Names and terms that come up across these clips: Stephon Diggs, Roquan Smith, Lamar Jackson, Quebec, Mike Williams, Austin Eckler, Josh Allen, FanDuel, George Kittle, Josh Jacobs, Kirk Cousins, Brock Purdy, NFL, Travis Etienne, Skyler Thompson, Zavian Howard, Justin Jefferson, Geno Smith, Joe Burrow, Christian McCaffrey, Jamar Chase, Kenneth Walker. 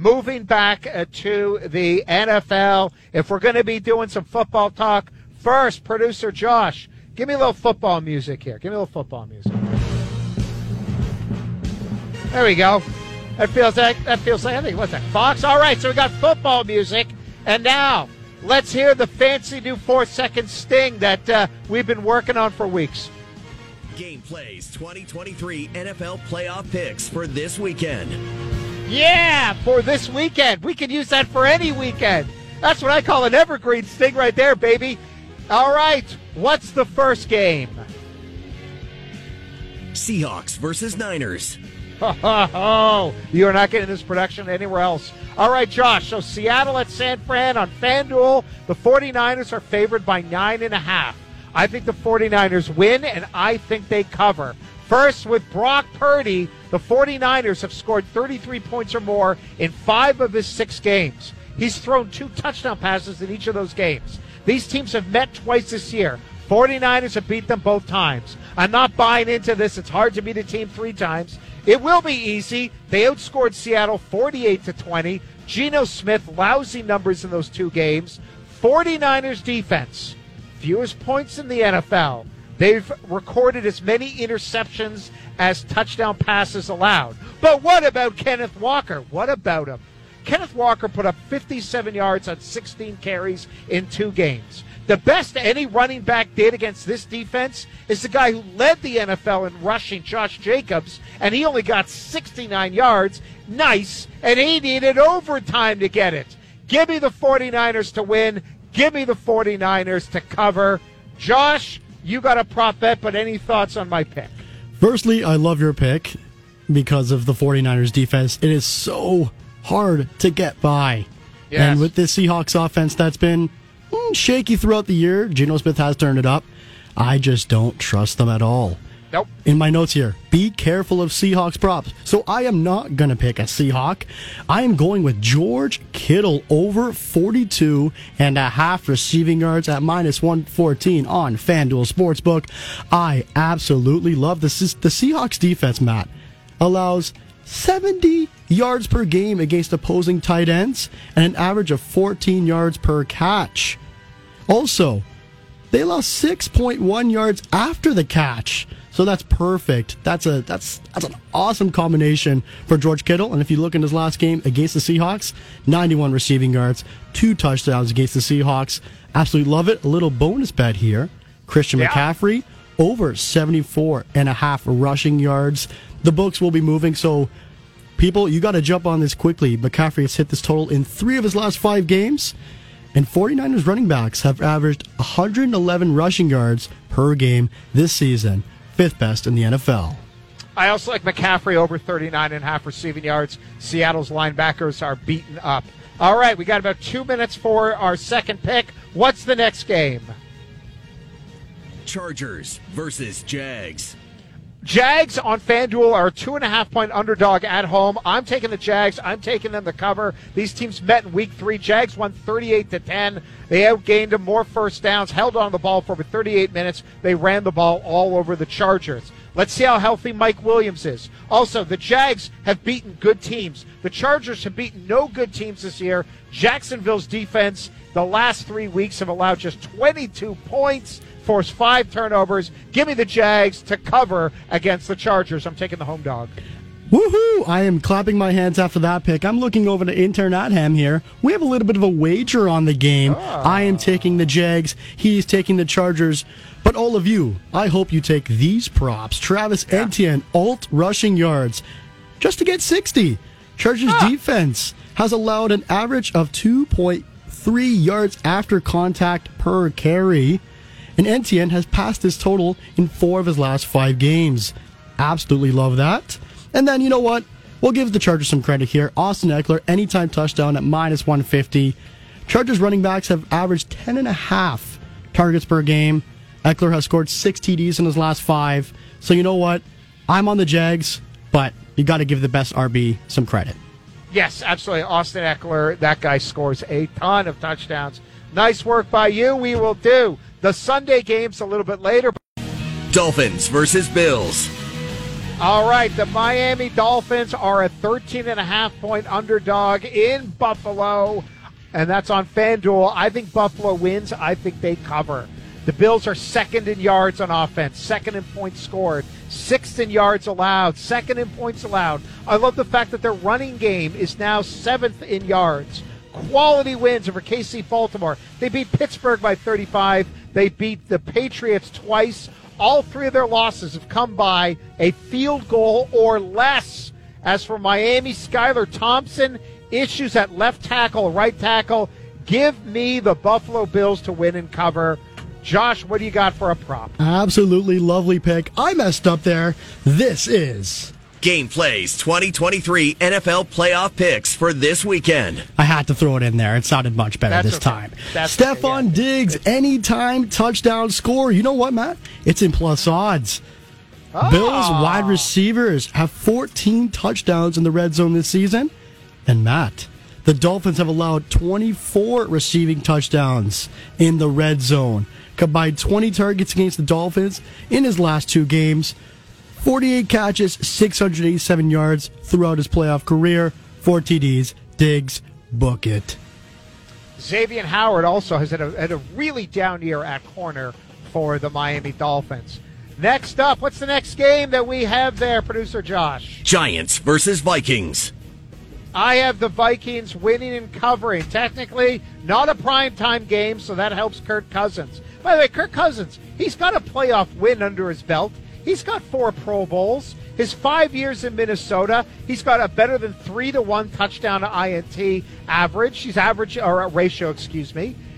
moving back to the NFL. If we're going to be doing some football talk, first, producer Josh, give me a little football music here. Give me a little football music. There we go. That feels like, I think, what's that, Fox? All right, so we got football music. And now, let's hear the fancy new 4-second sting that we've been working on for weeks. Gameplay's 2023 NFL playoff picks for this weekend. Yeah, for this weekend. We can use that for any weekend. That's what I call an evergreen sting right there, baby. All right, what's the first game? Seahawks versus Niners. Oh, you are not getting this production anywhere else. All right, Josh, so Seattle at San Fran on FanDuel. The 49ers are favored by 9.5. I think the 49ers win, and I think they cover. First, with Brock Purdy, the 49ers have scored 33 points or more in 5 of his 6 games. He's thrown 2 touchdown passes in each of those games. These teams have met twice this year. 49ers have beat them both times. I'm not buying into this. It's hard to beat a team 3 times. It will be easy. They outscored Seattle 48-20. Geno Smith, lousy numbers in those 2 games. 49ers defense, fewest points in the NFL. They've recorded as many interceptions as touchdown passes allowed. But what about Kenneth Walker? What about him? Kenneth Walker put up 57 yards on 16 carries in 2 games. The best any running back did against this defense is the guy who led the NFL in rushing, Josh Jacobs, and he only got 69 yards. Nice, and he needed overtime to get it. Give me the 49ers to win. Give me the 49ers to cover. Josh, you got a prop bet, but any thoughts on my pick? Firstly, I love your pick because of the 49ers defense. It is so hard to get by. Yes. And with this Seahawks offense that's been shaky throughout the year, Geno Smith has turned it up. I just don't trust them at all. Nope. In my notes here, be careful of Seahawks props. So I am not going to pick a Seahawk. I am going with George Kittle over 42.5 receiving yards at -114 on FanDuel Sportsbook. I absolutely love this. The Seahawks defense, Matt, allows 70 yards per game against opposing tight ends and an average of 14 yards per catch. Also, they allow 6.1 yards after the catch. So that's perfect. That's an awesome combination for George Kittle. And if you look in his last game against the Seahawks, 91 receiving yards, 2 touchdowns against the Seahawks. Absolutely love it. A little bonus bet here. Christian McCaffrey over 74.5 rushing yards. The books will be moving, so people, you got to jump on this quickly. McCaffrey has hit this total in 3 of his last 5 games, and 49ers running backs have averaged 111 rushing yards per game this season, 5th best in the NFL. I also like McCaffrey over 39.5 receiving yards. Seattle's linebackers are beaten up. All right, we got about 2 minutes for our second pick. What's the next game? Chargers versus Jags. Jags on FanDuel are a 2.5-point underdog at home. I'm taking the Jags. I'm taking them to cover. These teams met in Week 3. Jags won 38-10. They outgained them, more first downs, held on the ball for over 38 minutes. They ran the ball all over the Chargers. Let's see how healthy Mike Williams is. Also, the Jags have beaten good teams. The Chargers have beaten no good teams this year. Jacksonville's defense the last 3 weeks have allowed just 22 points, forced 5 turnovers. Give me the Jags to cover against the Chargers. I'm taking the home dog. Woohoo! I am clapping my hands after that pick. I'm looking over to intern Adham here. We have a little bit of a wager on the game. Oh. I am taking the Jags. He's taking the Chargers. But all of you, I hope you take these props. Travis Etienne, alt rushing yards, just to get 60. Chargers defense has allowed an average of 2.3 yards after contact per carry. And Etienne has passed his total in 4 of his last 5 games. Absolutely love that. And then, you know what? We'll give the Chargers some credit here. Austin Eckler, anytime touchdown at -150. Chargers running backs have averaged 10.5 targets per game. Eckler has scored 6 TDs in his last 5. So you know what? I'm on the Jags, but you got to give the best RB some credit. Yes, absolutely. Austin Eckler, that guy scores a ton of touchdowns. Nice work by you. We will do the Sunday games a little bit later. Dolphins versus Bills. All right, the Miami Dolphins are a 13.5-point underdog in Buffalo, and that's on FanDuel. I think Buffalo wins. I think they cover. The Bills are second in yards on offense, second in points scored, sixth in yards allowed, second in points allowed. I love the fact that their running game is now seventh in yards. Quality wins over KC Baltimore. They beat Pittsburgh by 35. They beat the Patriots twice. All three of their losses have come by a field goal or less. As for Miami, Skyler Thompson, issues at left tackle, right tackle. Give me the Buffalo Bills to win and cover. Josh, what do you got for a prop? Absolutely lovely pick. I messed up there. This is Gameplay's 2023 NFL playoff picks for this weekend. I had to throw it in there. It sounded much better this time. Stephon Diggs, anytime touchdown score. You know what, Matt? It's in plus odds. Oh. Bills wide receivers have 14 touchdowns in the red zone this season. And Matt, the Dolphins have allowed 24 receiving touchdowns in the red zone. Combined 20 targets against the Dolphins in his last two games. 48 catches, 687 yards throughout his playoff career, 4 TDs. Diggs, book it. Zavian Howard also has had a really down year at corner for the Miami Dolphins. Next up, what's the next game that we have there, producer Josh? Giants versus Vikings. I have the Vikings winning and covering. Technically, not a primetime game, so that helps Kirk Cousins. By the way, Kirk Cousins, he's got a playoff win under his belt. He's got 4 Pro Bowls. His 5 years in Minnesota, he's got a better than 3-to-1 touchdown to INT average. Ratio.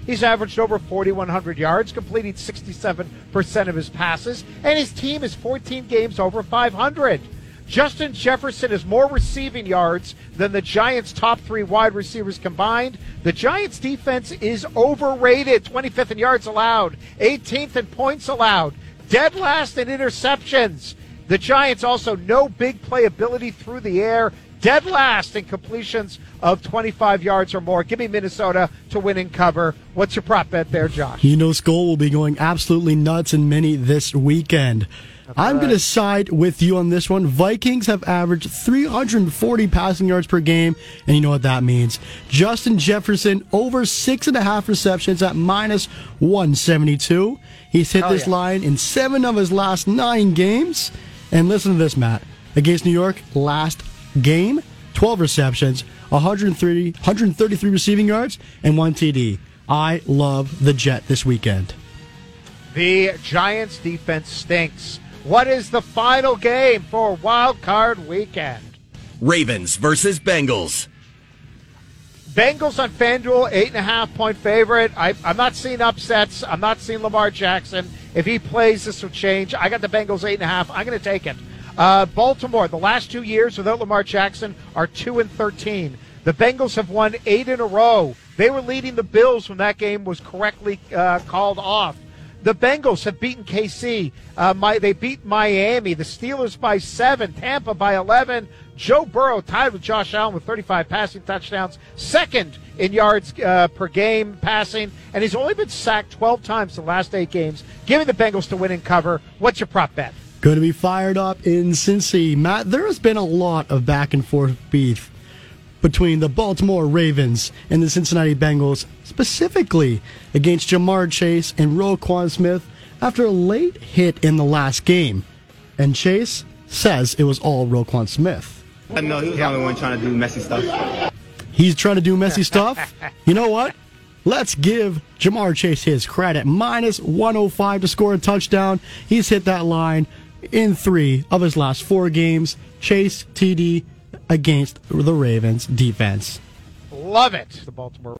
He's averaged over 4,100 yards, completing 67% of his passes, and his team is 14 games over 500. Justin Jefferson has more receiving yards than the Giants' top 3 wide receivers combined. The Giants' defense is overrated, 25th in yards allowed, 18th in points allowed. Dead last in interceptions. The Giants also no big playability through the air. Dead last in completions of 25 yards or more. Give me Minnesota to win and cover. What's your prop bet there, Josh? You know Skol will be going absolutely nuts in many this weekend. Okay. I'm going to side with you on this one. Vikings have averaged 340 passing yards per game, and you know what that means. Justin Jefferson over 6.5 receptions at minus 172. He's hit this line in 7 of his last 9 games. And listen to this, Matt. Against New York, last game, 12 receptions, 133 receiving yards, and 1 TD. I love the Jet this weekend. The Giants' defense stinks. What is the final game for Wild Card Weekend? Ravens versus Bengals. Bengals on FanDuel, 8.5-point favorite. I'm not seeing upsets. I'm not seeing Lamar Jackson. If he plays, this will change. I got the Bengals 8.5. I'm going to take it. Baltimore, the last 2 years without Lamar Jackson are 2-13. The Bengals have won 8 in a row. They were leading the Bills when that game was correctly called off. The Bengals have beaten KC. They beat Miami. The Steelers by 7. Tampa by 11. Joe Burrow tied with Josh Allen with 35 passing touchdowns. Second in yards per game passing. And he's only been sacked 12 times the last 8 games. Giving the Bengals to win and cover. What's your prop bet? Going to be fired up in Cincy. Matt, there has been a lot of back and forth beef between the Baltimore Ravens and the Cincinnati Bengals, specifically against Jamar Chase and Roquan Smith after a late hit in the last game. And Chase says it was all Roquan Smith. No, he was the only one trying to do messy stuff. He's trying to do messy stuff? You know what? Let's give Jamar Chase his credit. Minus 105 to score a touchdown. He's hit that line in 3 of his last 4 games. Chase, TD, against the Ravens defense. Love it. The Baltimore